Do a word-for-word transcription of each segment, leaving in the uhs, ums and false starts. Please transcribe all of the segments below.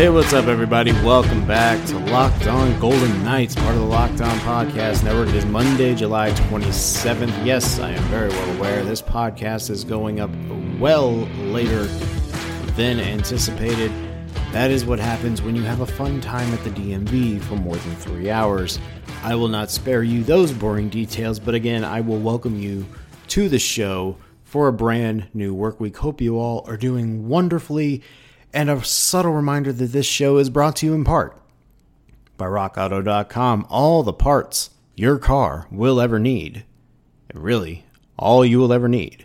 Hey, what's up, everybody? Welcome back to Locked On Golden Knights, part of the Locked On Podcast Network. It is Monday, July twenty-seventh. Yes, I am very well aware this podcast is going up well later than anticipated. That is what happens when you have a fun time at the D M V for more than three hours. I will not spare you those boring details, but again, I will welcome you to the show for a brand new work week. Hope you all are doing wonderfully. And a subtle reminder that this show is brought to you in part by rock auto dot com. All the parts your car will ever need. And really, all you will ever need.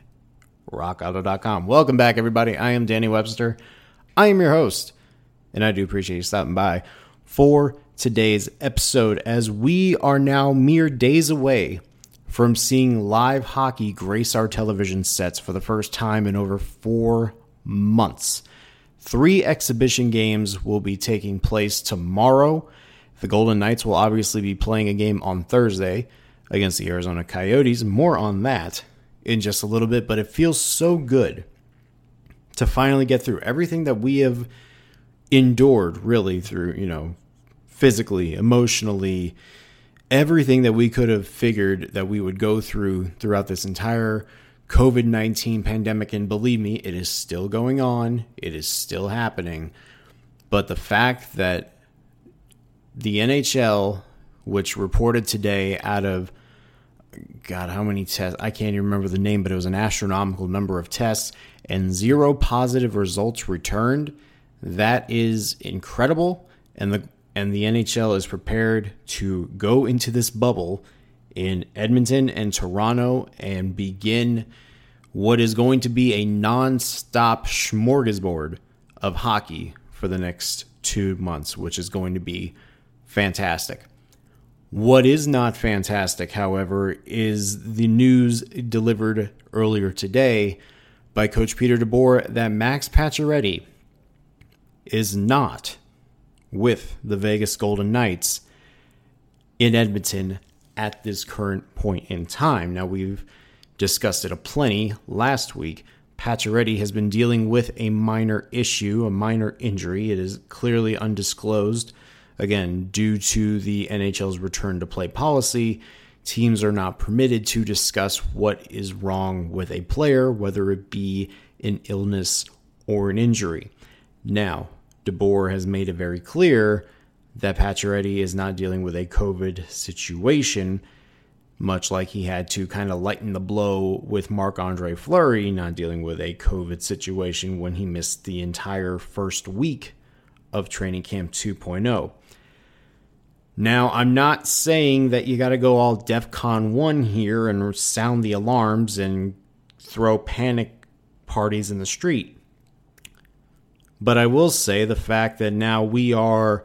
rock auto dot com. Welcome back, everybody. I am Danny Webster. I am your host. And I do appreciate you stopping by for today's episode, as we are now mere days away from seeing live hockey grace our television sets for the first time in over four months. Three exhibition games will be taking place tomorrow. The Golden Knights will obviously be playing a game on Thursday against the Arizona Coyotes. More on that in just a little bit, but it feels so good to finally get through everything that we have endured, really, through, you know, physically, emotionally, everything that we could have figured that we would go through throughout this entire covid nineteen pandemic, and believe me, it is still going on. It is still happening. But the fact that the N H L, which reported today out of, God, how many tests? I can't even remember the name, but it was an astronomical number of tests, and zero positive results returned. That is incredible. And the and the N H L is prepared to go into this bubble in Edmonton and Toronto and begin what is going to be a non-stop smorgasbord of hockey for the next two months, which is going to be fantastic. What is not fantastic, however, is the news delivered earlier today by Coach Peter DeBoer that Max Pacioretty is not with the Vegas Golden Knights in Edmonton at this current point in time. Now, we've discussed it aplenty last week. Pacioretty has been dealing with a minor issue, a minor injury. It is clearly undisclosed. Again, due to the N H L's return to play policy, teams are not permitted to discuss what is wrong with a player, whether it be an illness or an injury. Now, DeBoer has made it very clear that Pacioretty is not dealing with a COVID situation, much like he had to kind of lighten the blow with Marc-Andre Fleury not dealing with a COVID situation when he missed the entire first week of Training Camp two point oh. Now, I'm not saying that you got to go all DEFCON one here and sound the alarms and throw panic parties in the street. But I will say the fact that now we are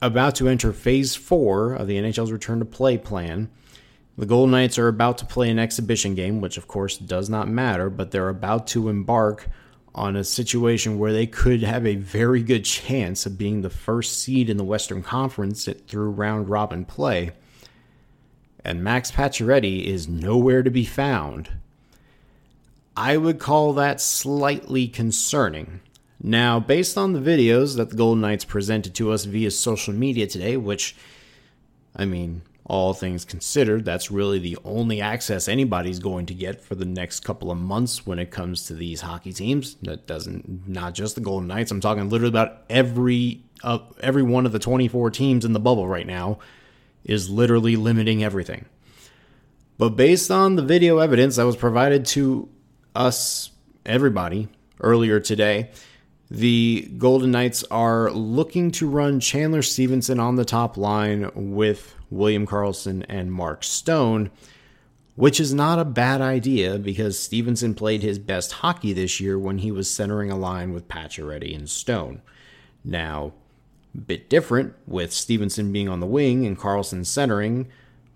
about to enter phase four of the N H L's return to play plan. The Golden Knights are about to play an exhibition game, which of course does not matter, but they're about to embark on a situation where they could have a very good chance of being the first seed in the Western Conference through round robin play. And Max Pacioretty is nowhere to be found. I would call that slightly concerning. Now, based on the videos that the Golden Knights presented to us via social media today, which, I mean, all things considered, that's really the only access anybody's going to get for the next couple of months when it comes to these hockey teams. That doesn't, not just the Golden Knights. I'm talking literally about every uh, every one of the twenty-four teams in the bubble right now is literally limiting everything. But based on the video evidence that was provided to us, everybody, earlier today, the Golden Knights are looking to run Chandler Stephenson on the top line with William Karlsson and Mark Stone, which is not a bad idea because Stephenson played his best hockey this year when he was centering a line with Pacioretty and Stone. Now, a bit different with Stephenson being on the wing and Karlsson centering,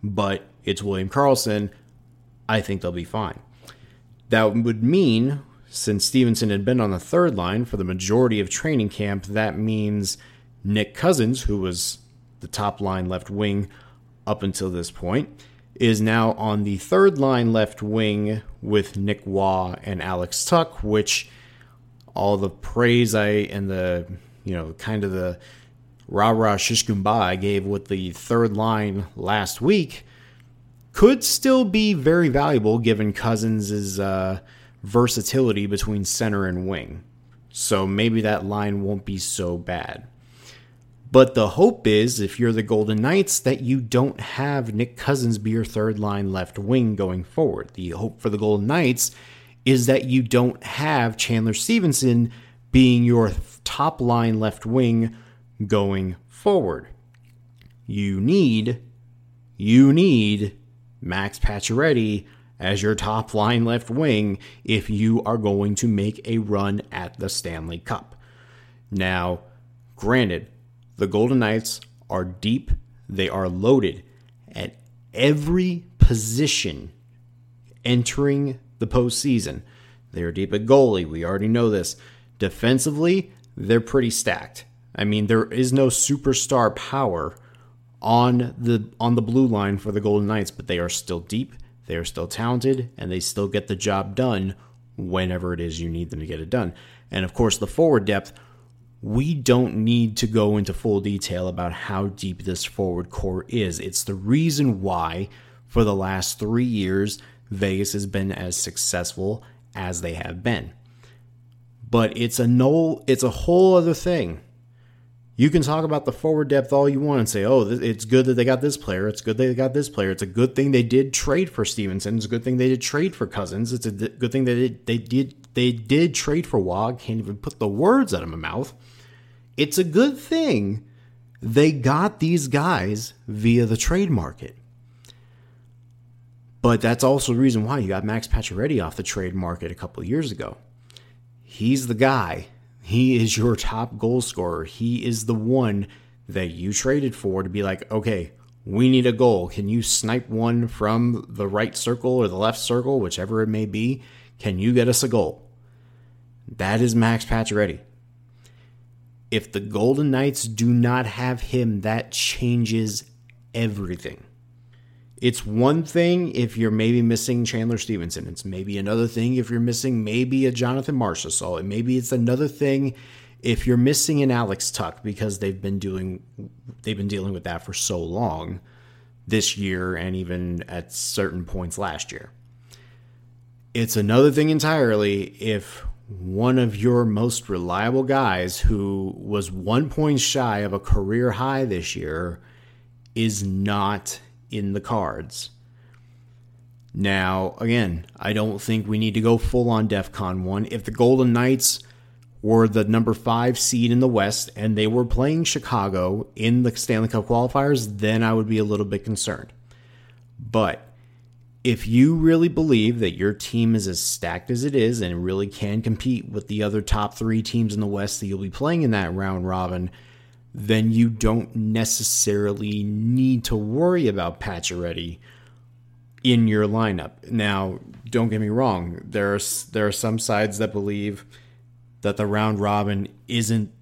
but it's William Karlsson. I think they'll be fine. That would mean, since Stephenson had been on the third line for the majority of training camp, that means Nick Cousins, who was the top line left wing up until this point, is now on the third line left wing with Nick Wah and Alex Tuch, which all the praise I and the you know, kind of the rah-rah shishkumba I gave with the third line last week could still be very valuable given Cousins' uh, versatility between center and wing. So maybe that line won't be so bad. But the hope is, if you're the Golden Knights, that you don't have Nick Cousins be your third line left wing going forward. The hope for the Golden Knights is that you don't have Chandler Stephenson being your top line left wing going forward. You need, you need Max Pacioretty as your top line left wing if you are going to make a run at the Stanley Cup. Now, granted, the Golden Knights are deep. They are loaded at every position entering the postseason. They are deep at goalie. We already know this. Defensively, they're pretty stacked. I mean, there is no superstar power on the on the blue line for the Golden Knights, but they are still deep. They are still talented, and they still get the job done whenever it is you need them to get it done. And, of course, the forward depth, we don't need to go into full detail about how deep this forward core is. It's the reason why, for the last three years, Vegas has been as successful as they have been. But it's a no, it's a whole other thing. You can talk about the forward depth all you want and say, oh, it's good that they got this player. It's good they got this player. It's a good thing they did trade for Stevenson. It's a good thing they did trade for Cousins. It's a good thing they did, they did, they did trade for Wah. Can't even put the words out of my mouth. It's a good thing they got these guys via the trade market. But that's also the reason why you got Max Pacioretty off the trade market a couple of years ago. He's the guy. He is your top goal scorer. He is the one that you traded for to be like, okay, we need a goal. Can you snipe one from the right circle or the left circle, whichever it may be? Can you get us a goal? That is Max Pacioretty. If the Golden Knights do not have him, that changes everything. It's one thing if you're maybe missing Chandler Stephenson. It's maybe another thing if you're missing maybe a Jonathan Marchessault. And maybe it's another thing if you're missing an Alex Tuch, because they've been doing they've been dealing with that for so long this year and even at certain points last year. It's another thing entirely if one of your most reliable guys, who was one point shy of a career high this year, is not in the cards. Now, again, I don't think we need to go full on DEFCON one. If the Golden Knights were the number five seed in the West and they were playing Chicago in the Stanley Cup qualifiers, then I would be a little bit concerned. But if you really believe that your team is as stacked as it is and really can compete with the other top three teams in the West that you'll be playing in that round robin, then you don't necessarily need to worry about Pacioretty in your lineup. Now, don't get me wrong. There are, there are some sides that believe that the round robin isn't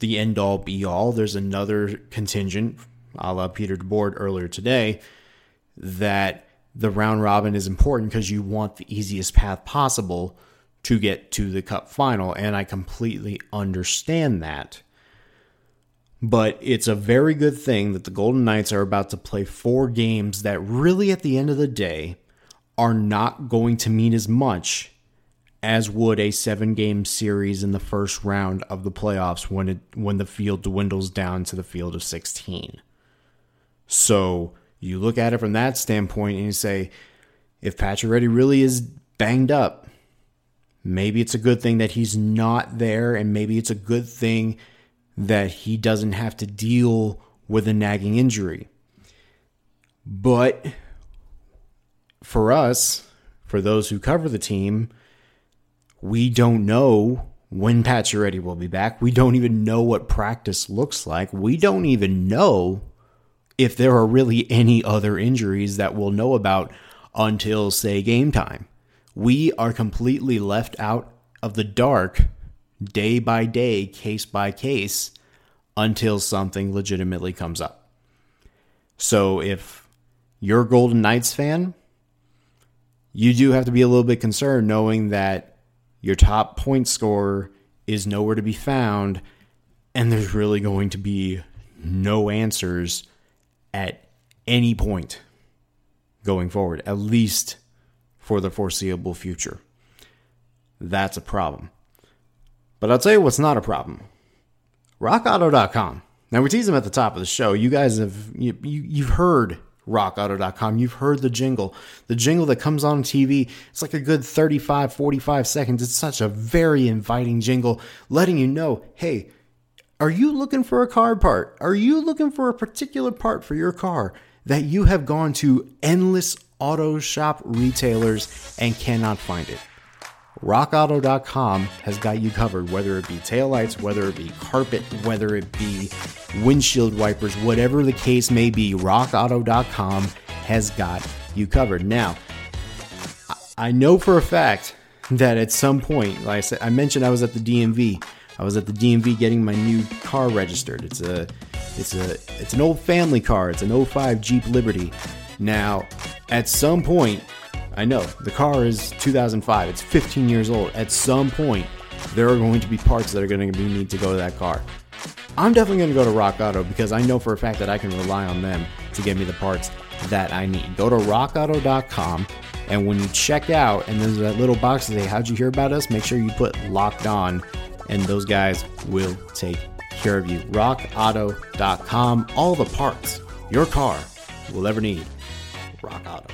the end-all, be-all. There's another contingent, a la Peter DeBoer earlier today, that the round robin is important because you want the easiest path possible to get to the cup final. And I completely understand that. But it's a very good thing that the Golden Knights are about to play four games that really, at the end of the day, are not going to mean as much as would a seven-game series in the first round of the playoffs when it when the field dwindles down to the field of sixteen. So you look at it from that standpoint and you say, if Pacioretty really is banged up, maybe it's a good thing that he's not there, and maybe it's a good thing that he doesn't have to deal with a nagging injury. But for us, for those who cover the team, we don't know when Pacioretty will be back. We don't even know what practice looks like. We don't even know if there are really any other injuries that we'll know about until, say, game time. We are completely left out of the dark, day by day, case by case, until something legitimately comes up. So if you're a Golden Knights fan, you do have to be a little bit concerned knowing that your top point scorer is nowhere to be found and there's really going to be no answers at any point going forward, at least for the foreseeable future. That's a problem. But I'll tell you what's not a problem. rock auto dot com. Now, we tease them at the top of the show. You guys have, you, you, you've heard rock auto dot com. You've heard the jingle. The jingle that comes on T V, it's like a good thirty-five, forty-five seconds. It's such a very inviting jingle, letting you know, hey, are you looking for a car part? Are you looking for a particular part for your car that you have gone to endless auto shop retailers and cannot find it? rock auto dot com has got you covered, whether it be taillights, whether it be carpet, whether it be windshield wipers, whatever the case may be, rock auto dot com has got you covered. Now, I know for a fact that at some point, like I said, I mentioned I was at the D M V. I was at the D M V getting my new car registered. It's a, it's a, it's an old family car. It's an oh five Jeep Liberty. Now, at some point, I know, the car is two thousand five. It's fifteen years old. At some point, there are going to be parts that are going to be need to go to that car. I'm definitely going to go to Rock Auto because I know for a fact that I can rely on them to get me the parts that I need. Go to rock auto dot com, and when you check out, and there's that little box that say, how'd you hear about us? Make sure you put Locked On, and those guys will take care of you. rock auto dot com. All the parts your car will ever need. Rock Auto.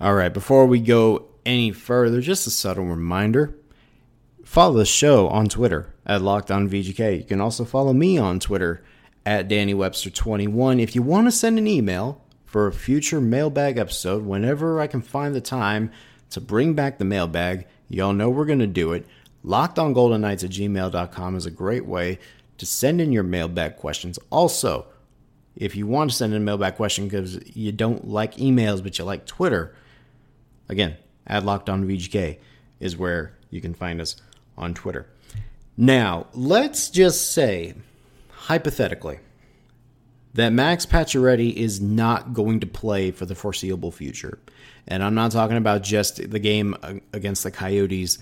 All right, before we go any further, just a subtle reminder, follow the show on Twitter at Locked On V G K. You can also follow me on Twitter at Danny Webster twenty-one. If you want to send an email for a future mailbag episode, whenever I can find the time to bring back the mailbag, y'all know we're going to do it. Locked On Golden Knights at gmail dot com is a great way to send in your mailbag questions. Also, if you want to send in a mailbag question because you don't like emails but you like Twitter, again, at Locked On V G K is where you can find us on Twitter. Now, let's just say, hypothetically, that Max Pacioretty is not going to play for the foreseeable future. And I'm not talking about just the game against the Coyotes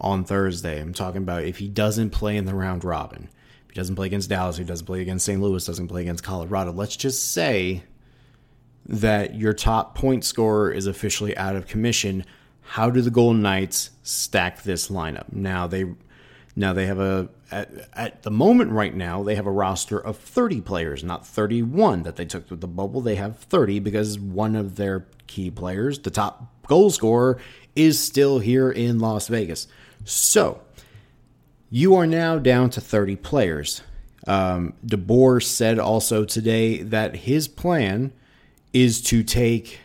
on Thursday. I'm talking about if he doesn't play in the round robin. If he doesn't play against Dallas, he doesn't play against Saint Louis, doesn't play against Colorado. Let's just say that your top point scorer is officially out of commission. How do the Golden Knights stack this lineup? Now they, now they have a at, at the moment right now they have a roster of thirty players, not thirty-one that they took with the bubble. They have thirty because one of their key players, the top goal scorer, is still here in Las Vegas. So you are now down to thirty players. Um, DeBoer said also today that his plan is to take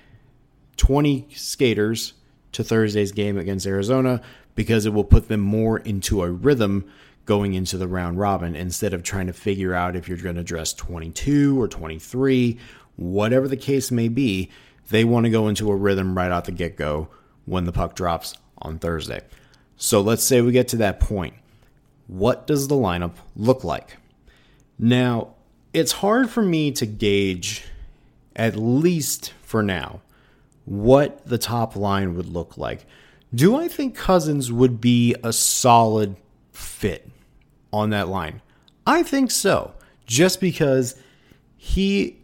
twenty skaters to Thursday's game against Arizona because it will put them more into a rhythm going into the round robin instead of trying to figure out if you're going to dress twenty-two or twenty-three, whatever the case may be. They want to go into a rhythm right out the get-go when the puck drops on Thursday. So let's say we get to that point. What does the lineup look like? Now, it's hard for me to gauge, at least for now, what the top line would look like. Do I think Cousins would be a solid fit on that line? I think so, just because he,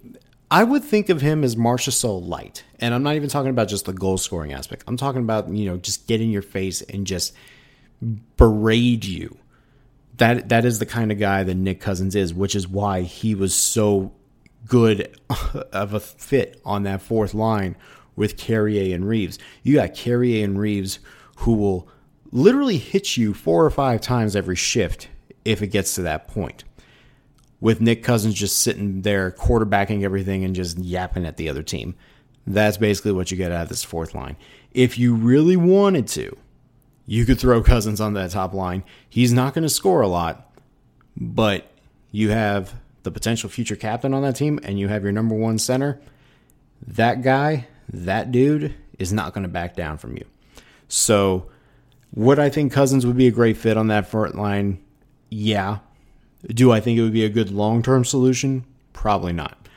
I would think of him as Marchessault light, and I'm not even talking about just the goal scoring aspect. I'm talking about, you know, just get in your face and just berate you. That that is the kind of guy that Nick Cousins is, which is why he was so good of a fit on that fourth line with Carrier and Reeves. You got Carrier and Reeves who will literally hit you four or five times every shift if it gets to that point, with Nick Cousins just sitting there quarterbacking everything and just yapping at the other team. That's basically what you get out of this fourth line. If you really wanted to, you could throw Cousins on that top line. He's not going to score a lot, but you have the potential future captain on that team, and you have your number one center. That guy, that dude, is not going to back down from you. So, would I think Cousins would be a great fit on that front line? Yeah. Do I think it would be a good long-term solution? Probably not.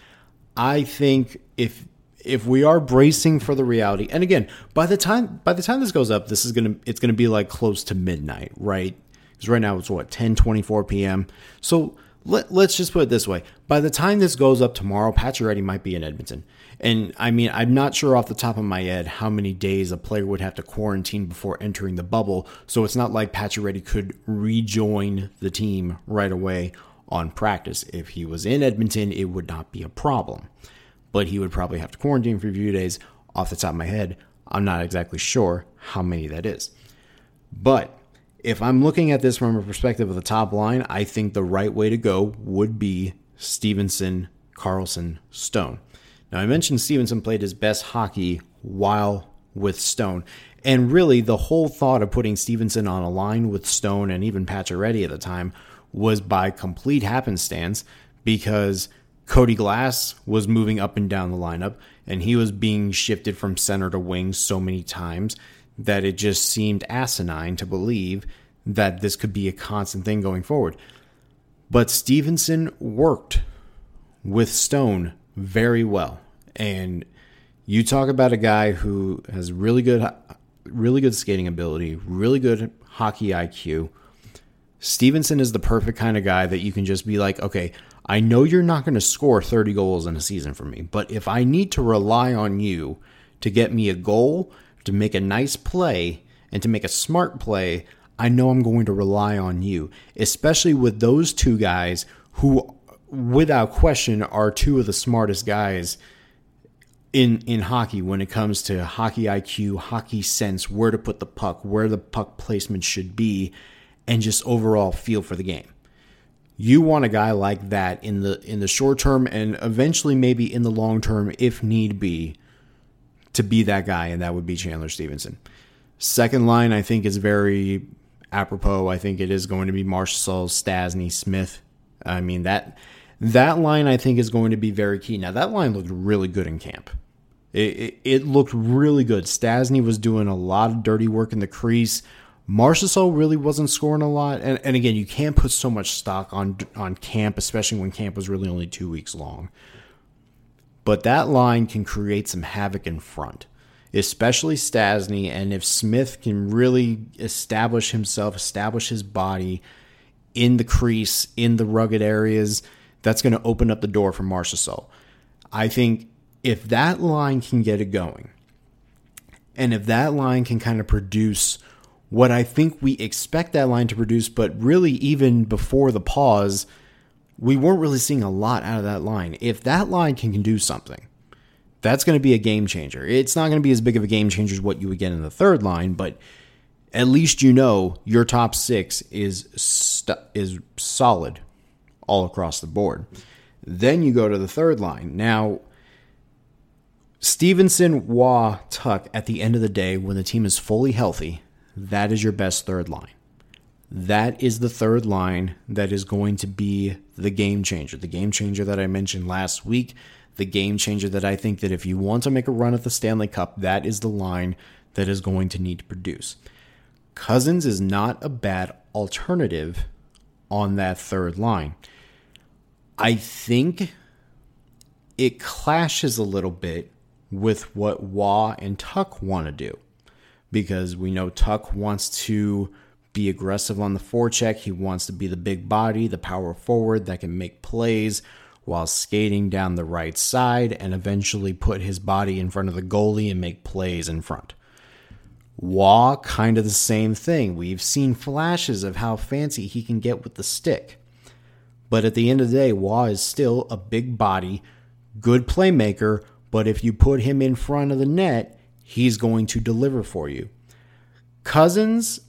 I think if if we are bracing for the reality, and again, by the time by the time this goes up, this is gonna it's gonna be like close to midnight, right? Because right now it's what, ten twenty-four p.m. So let, let's just put it this way. By the time this goes up tomorrow, Pacioretty might be in Edmonton. And I mean, I'm not sure off the top of my head how many days a player would have to quarantine before entering the bubble. So it's not like Pacioretty could rejoin the team right away on practice. If he was in Edmonton, it would not be a problem. But he would probably have to quarantine for a few days. Off the top of my head, I'm not exactly sure how many that is. But if I'm looking at this from a perspective of the top line, I think the right way to go would be Stephenson, Karlsson, Stone. Now, I mentioned Stephenson played his best hockey while with Stone. And really, the whole thought of putting Stephenson on a line with Stone and even Pacioretty at the time was by complete happenstance, because Cody Glass was moving up and down the lineup, and he was being shifted from center to wing so many times that it just seemed asinine to believe that this could be a constant thing going forward. But Stephenson worked with Stone very well. And you talk about a guy who has really good, really good skating ability, really good hockey I Q. Stephenson is the perfect kind of guy that you can just be like, okay, I know you're not going to score thirty goals in a season for me, but if I need to rely on you to get me a goal, to make a nice play, and to make a smart play, I know I'm going to rely on you, especially with those two guys who, without question, are two of the smartest guys in in hockey when it comes to hockey I Q, hockey sense, where to put the puck, where the puck placement should be, and just overall feel for the game. You want a guy like that in the in the short term and eventually maybe in the long term, if need be, to be that guy, and that would be Chandler Stephenson. Second line, I think, is very apropos. I think it is going to be Marcel, Stastny, Smith. I mean, that that line, I think, is going to be very key. Now, that line looked really good in camp. It, it, it looked really good. Stastny was doing a lot of dirty work in the crease. Marchessault really wasn't scoring a lot. And, and again, you can't put so much stock on on camp, especially when camp was really only two weeks long. But that line can create some havoc in front, especially Stastny. And if Smith can really establish himself, establish his body in the crease, in the rugged areas, that's going to open up the door for Marchessault. I think if that line can get it going, and if that line can kind of produce what I think we expect that line to produce, but really even before the pause, we weren't really seeing a lot out of that line. If that line can, can do something, that's going to be a game changer. It's not going to be as big of a game changer as what you would get in the third line, but at least you know your top six is st- is solid all across the board. Then you go to the third line. Now, Stephenson, Wah, Tuch, at the end of the day, when the team is fully healthy, that is your best third line. That is the third line that is going to be the game changer. The game changer that I mentioned last week. The game changer that I think that if you want to make a run at the Stanley Cup, that is the line that is going to need to produce. Cousins is not a bad alternative on that third line. I think it clashes a little bit with what Wah and Tuch want to do, because we know Tuch wants to be aggressive on the forecheck. He wants to be the big body, the power forward that can make plays while skating down the right side and eventually put his body in front of the goalie and make plays in front. Wah, kind of the same thing. We've seen flashes of how fancy he can get with the stick. But at the end of the day, Wah is still a big body, good playmaker, but if you put him in front of the net, he's going to deliver for you. Cousins,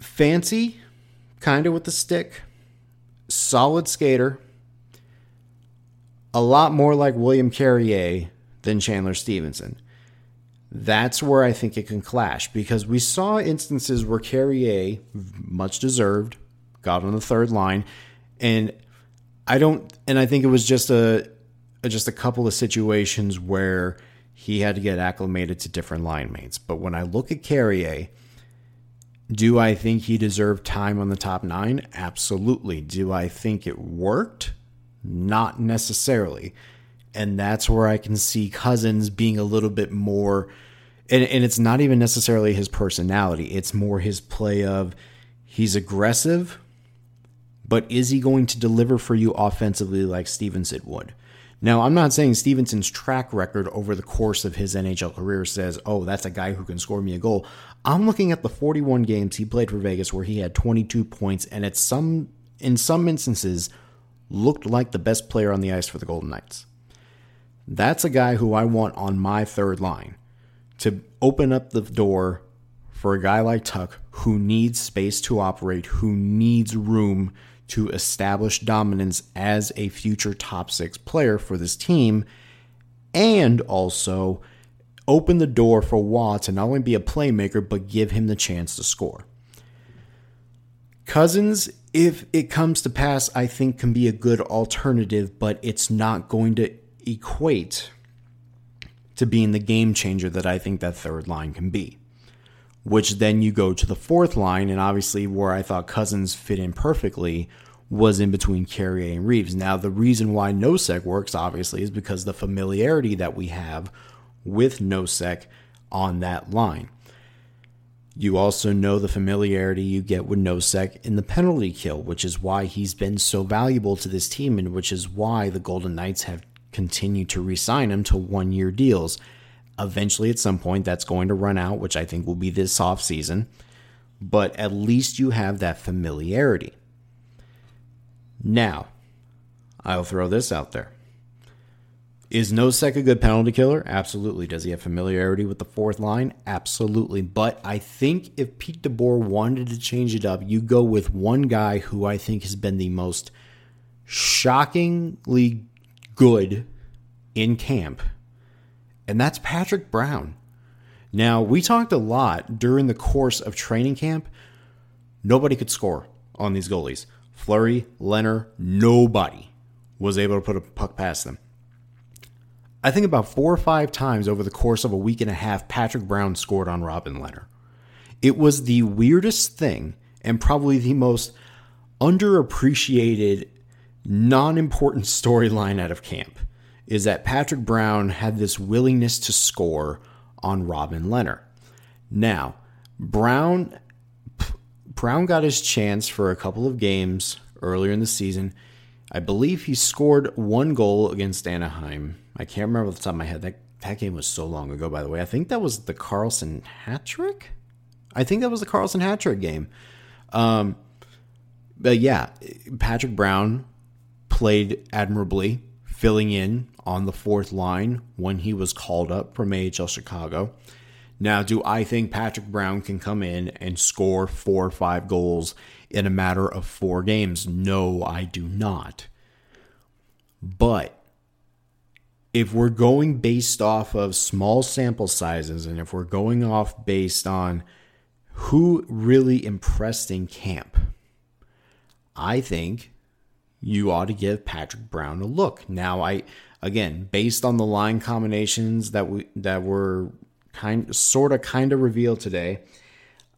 fancy, kind of with the stick, solid skater, a lot more like William Carrier than Chandler Stephenson. That's where I think it can clash, because we saw instances where Carrier, much deserved, got on the third line, and I don't, and I think it was just a just a couple of situations where he had to get acclimated to different line mates. But when I look at Carrier, do I think he deserved time on the top nine? Absolutely. Do I think it worked? Not necessarily. And that's where I can see Cousins being a little bit more, and, and it's not even necessarily his personality. It's more his play of He's aggressive, but is he going to deliver for you offensively like Stephenson would? Now, I'm not saying Stevenson's track record over the course of his N H L career says, oh, that's a guy who can score me a goal. I'm looking at the forty-one games he played for Vegas where he had twenty-two points and at some in some instances looked like the best player on the ice for the Golden Knights. That's a guy who I want on my third line to open up the door for a guy like Tuch who needs space to operate, who needs room to establish dominance as a future top six player for this team, and also open the door for Wah to not only be a playmaker, but give him the chance to score. Cousins, if it comes to pass, I think can be a good alternative, but it's not going to equate to being the game changer that I think that third line can be. Which then you go to the fourth line, and obviously where I thought Cousins fit in perfectly was in between Carrier and Reeves. Now, the reason why Nosek works, obviously, is because the familiarity that we have with Nosek on that line. You also know the familiarity you get with Nosek in the penalty kill, which is why he's been so valuable to this team, and which is why the Golden Knights have continued to re-sign him to one-year deals. Eventually, at some point, that's going to run out, which I think will be this offseason. But at least you have that familiarity. Now, I'll throw this out there. Is Nosek a good penalty killer? Absolutely. Does he have familiarity with the fourth line? Absolutely. But I think if Pete DeBoer wanted to change it up, you go with one guy who I think has been the most shockingly good in camp. And that's Patrick Brown. Now, we talked a lot during the course of training camp. Nobody could score on these goalies. Fleury, Lehner, nobody was able to put a puck past them. I think about four or five times over the course of a week and a half, Patrick Brown scored on Robin Lehner. It was the weirdest thing and probably the most underappreciated, non-important storyline out of camp. Is that Patrick Brown had this willingness to score on Robin Lehner. Now, Brown Brown got his chance for a couple of games earlier in the season. I believe he scored one goal against Anaheim. I can't remember off the top of my head. That, that game was so long ago, by the way. I think that was the Karlsson hat trick? I think that was the Karlsson hat trick game. Um, but yeah, Patrick Brown played admirably, filling in on the fourth line when he was called up from A H L Chicago. Now, do I think Patrick Brown can come in and score four or five goals in a matter of four games? No, I do not. But if we're going based off of small sample sizes, and if we're going off based on who really impressed in camp, I think you ought to give Patrick Brown a look. Now, I again, based on the line combinations that we that were kind, sort of, kind of revealed today,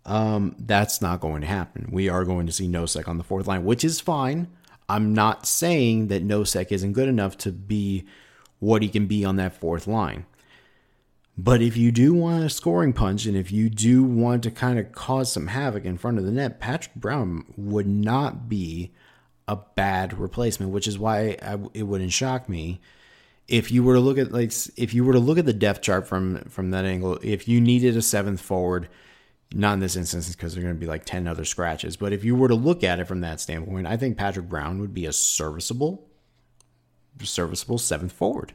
um, that's not going to happen. We are going to see Nosek on the fourth line, which is fine. I'm not saying that Nosek isn't good enough to be what he can be on that fourth line. But if you do want a scoring punch, and if you do want to kind of cause some havoc in front of the net, Patrick Brown would not be a bad replacement, which is why I, it wouldn't shock me if you were to look at like if you were to look at the depth chart from from that angle. If you needed a seventh forward, not in this instance because there are going to be like ten other scratches, but if you were to look at it from that standpoint, I think Patrick Brown would be a serviceable, serviceable seventh forward.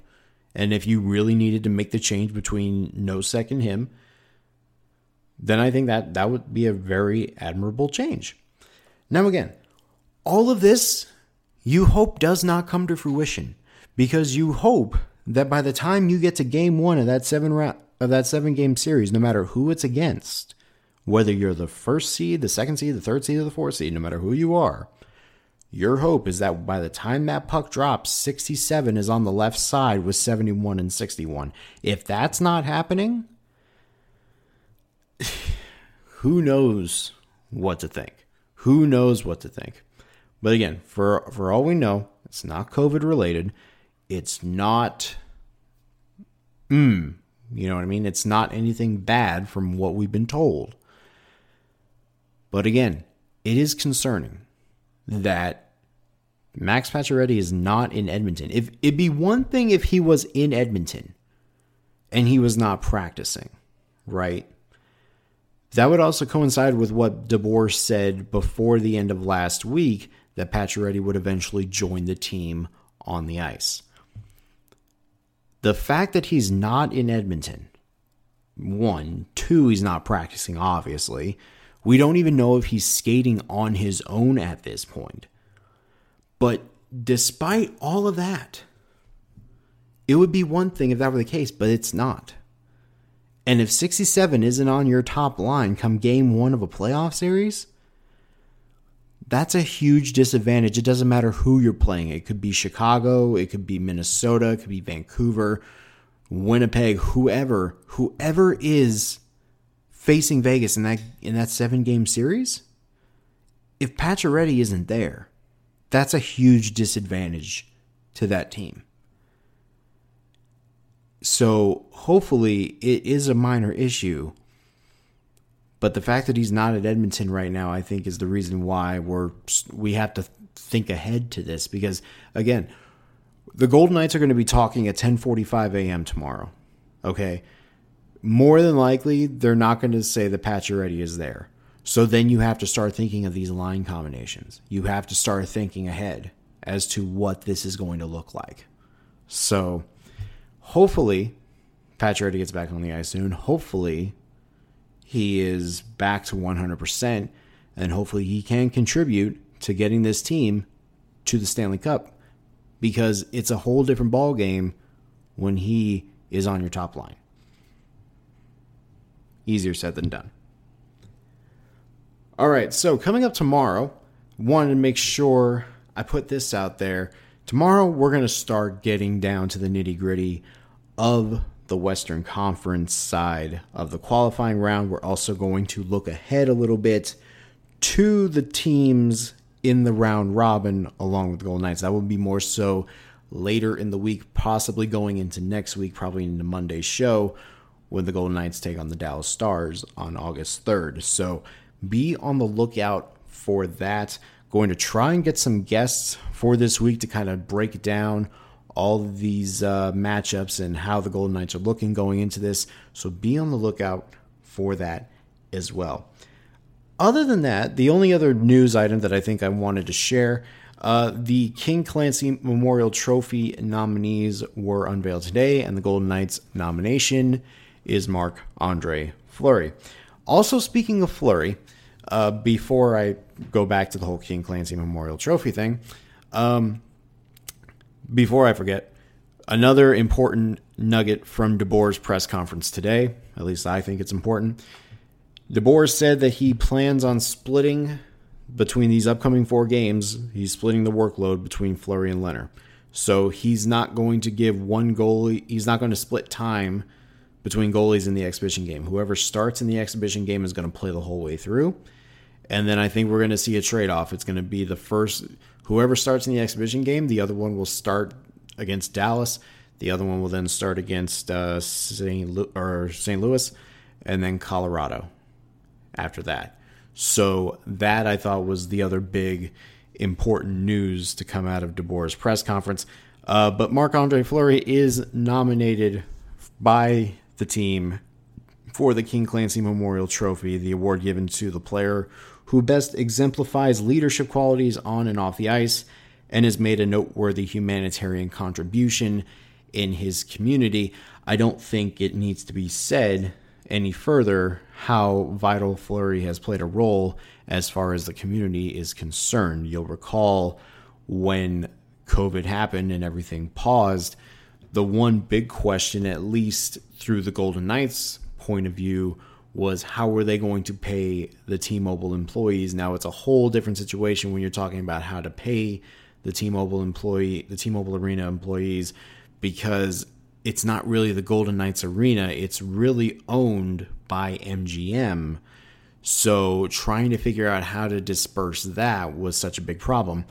And if you really needed to make the change between Nosek and him, then I think that that would be a very admirable change. Now again, all of this, you hope, does not come to fruition, because you hope that by the time you get to game one of that seven round, of that seven game series, no matter who it's against, whether you're the first seed, the second seed, the third seed, or the fourth seed, no matter who you are, your hope is that by the time that puck drops, sixty-seven is on the left side with seventy-one and sixty-one. If that's not happening, who knows what to think? Who knows what to think? But again, for for all we know, it's not COVID related. It's not, mm, you know what I mean? It's not anything bad from what we've been told. But again, it is concerning that Max Pacioretty is not in Edmonton. If it'd be one thing if he was in Edmonton and he was not practicing, right? That would also coincide with what DeBoer said before the end of last week, that Pacioretty would eventually join the team on the ice. The fact that he's not in Edmonton, one, two, he's not practicing, obviously. We don't even know if he's skating on his own at this point. But despite all of that, it would be one thing if that were the case, but it's not. And if sixty-seven isn't on your top line come game one of a playoff series, that's a huge disadvantage. It doesn't matter who you're playing. It could be Chicago. It could be Minnesota. It could be Vancouver, Winnipeg, whoever. Whoever is facing Vegas in that in that seven-game series, if Pacioretty isn't there, that's a huge disadvantage to that team. So hopefully it is a minor issue, but the fact that he's not at Edmonton right now, I think, is the reason why we're we have to think ahead to this. Because again, the Golden Knights are going to be talking at ten forty-five a.m. tomorrow. Okay, more than likely they're not going to say that Pacioretty is there. So then you have to start thinking of these line combinations. You have to start thinking ahead as to what this is going to look like. So hopefully Pacioretty gets back on the ice soon. Hopefully he is back to one hundred percent, and hopefully he can contribute to getting this team to the Stanley Cup, because it's a whole different ball game when he is on your top line. Easier said than done. All right, so coming up tomorrow, wanted to make sure I put this out there. Tomorrow we're going to start getting down to the nitty-gritty of the Western Conference side of the qualifying round. We're also going to look ahead a little bit to the teams in the round robin along with the Golden Knights. That will be more so later in the week, possibly going into next week, probably into Monday's show, when the Golden Knights take on the Dallas Stars on August third. So be on the lookout for that. Going to try and get some guests for this week to kind of break down all of these uh, matchups and how the Golden Knights are looking going into this. So be on the lookout for that as well. Other than that, the only other news item that I think I wanted to share, uh, the King Clancy Memorial Trophy nominees were unveiled today, and the Golden Knights nomination is Marc-Andre Fleury. Also, speaking of Fleury, uh, before I go back to the whole King Clancy Memorial Trophy thing, um, before I forget, another important nugget from DeBoer's press conference today, at least I think it's important. DeBoer said that he plans on splitting between these upcoming four games. He's splitting the workload between Fleury and Lehner. So he's not going to give one goalie, he's not going to split time between goalies in the exhibition game. Whoever starts in the exhibition game is going to play the whole way through. And then I think we're going to see a trade-off. It's going to be the first, whoever starts in the exhibition game, the other one will start against Dallas. The other one will then start against uh, Saint Lu- or Saint Louis, and then Colorado after that. So that, I thought, was the other big important news to come out of DeBoer's press conference. Uh, but Marc-Andre Fleury is nominated by the team for the King Clancy Memorial Trophy, the award given to the player who best exemplifies leadership qualities on and off the ice and has made a noteworthy humanitarian contribution in his community. I don't think it needs to be said any further how vital Fleury has played a role as far as the community is concerned. You'll recall when COVID happened and everything paused, the one big question, at least through the Golden Knights' point of view, was how were they going to pay the T-Mobile employees? Now it's a whole different situation when you're talking about how to pay the T-Mobile employee, the T-Mobile Arena employees, because it's not really the Golden Knights Arena. It's really owned by M G M. So trying to figure out how to disperse that was such a big problem.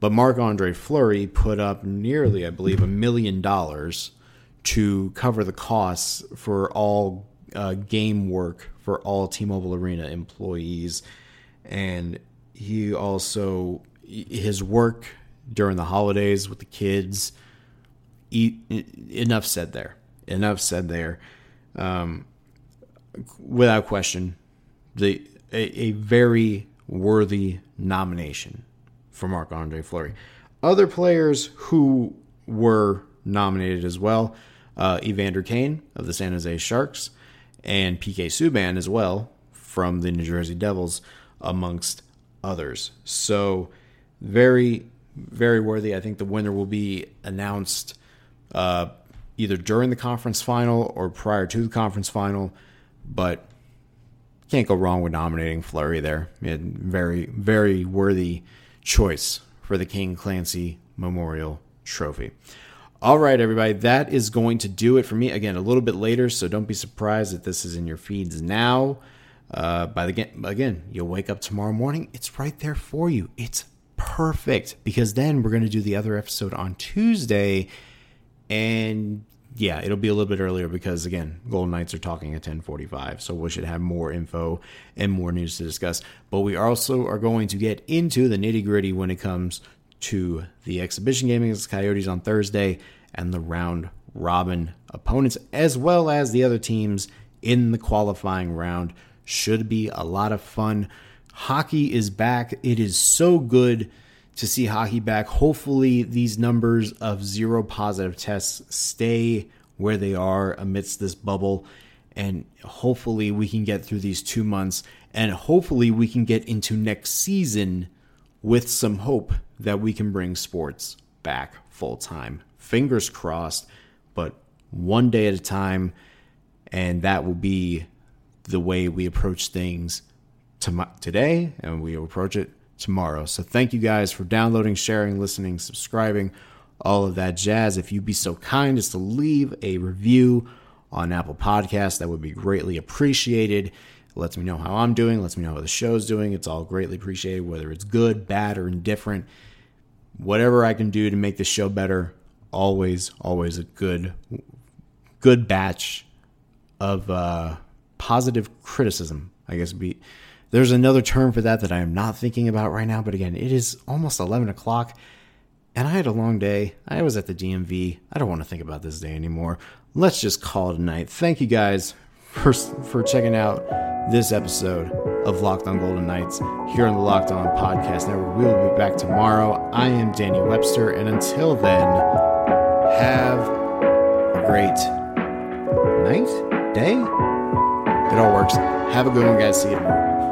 But Marc-Andre Fleury put up nearly, I believe, a million dollars to cover the costs for all Uh, game work for all T-Mobile Arena employees, and He also, his work during the holidays with the kids, he, enough said there. Enough said there. Um, without question, the a, a very worthy nomination for Marc-Andre Fleury. Other players who were nominated as well, uh, Evander Kane of the San Jose Sharks and P K Subban as well from the New Jersey Devils, amongst others. So very, very worthy. I think the winner will be announced uh, either during the conference final or prior to the conference final, but can't go wrong with nominating Fleury there. And very, very worthy choice for the King Clancy Memorial Trophy. All right, everybody, that is going to do it for me. Again, a little bit later, so don't be surprised that this is in your feeds now. Uh, by the again, you'll wake up tomorrow morning. It's right there for you. It's perfect, because then we're going to do the other episode on Tuesday, and yeah, it'll be a little bit earlier because again, Golden Knights are talking at ten forty-five, so we should have more info and more news to discuss. But we also are going to get into the nitty-gritty when it comes to the exhibition game against the Coyotes on Thursday and the round robin opponents, as well as the other teams in the qualifying round. Should be a lot of fun. Hockey is back. It is so good to see hockey back. Hopefully these numbers of zero positive tests stay where they are amidst this bubble. And hopefully we can get through these two months. And hopefully we can get into next season with some hope that we can bring sports back full time. Fingers crossed, but one day at a time. And that will be the way we approach things today, and we approach it tomorrow. So thank you guys for downloading, sharing, listening, subscribing, all of that jazz. If you'd be so kind as to leave a review on Apple Podcasts, that would be greatly appreciated. It lets me know how I'm doing, lets me know how the show's doing. It's all greatly appreciated, whether it's good, bad, or indifferent. Whatever I can do to make the show better, always, always a good, good batch of uh, positive criticism, I guess would be. There's another term for that that I am not thinking about right now, but again, it is almost eleven o'clock, and I had a long day. I was at the D M V. I don't want to think about this day anymore. Let's just call it a night. Thank you guys for, for checking out this episode of Locked On Golden Knights here on the Locked On Podcast Network. We will be back tomorrow. I am Danny Webster, and until then, have a great night, day. It all works. Have a good one, guys. See you tomorrow.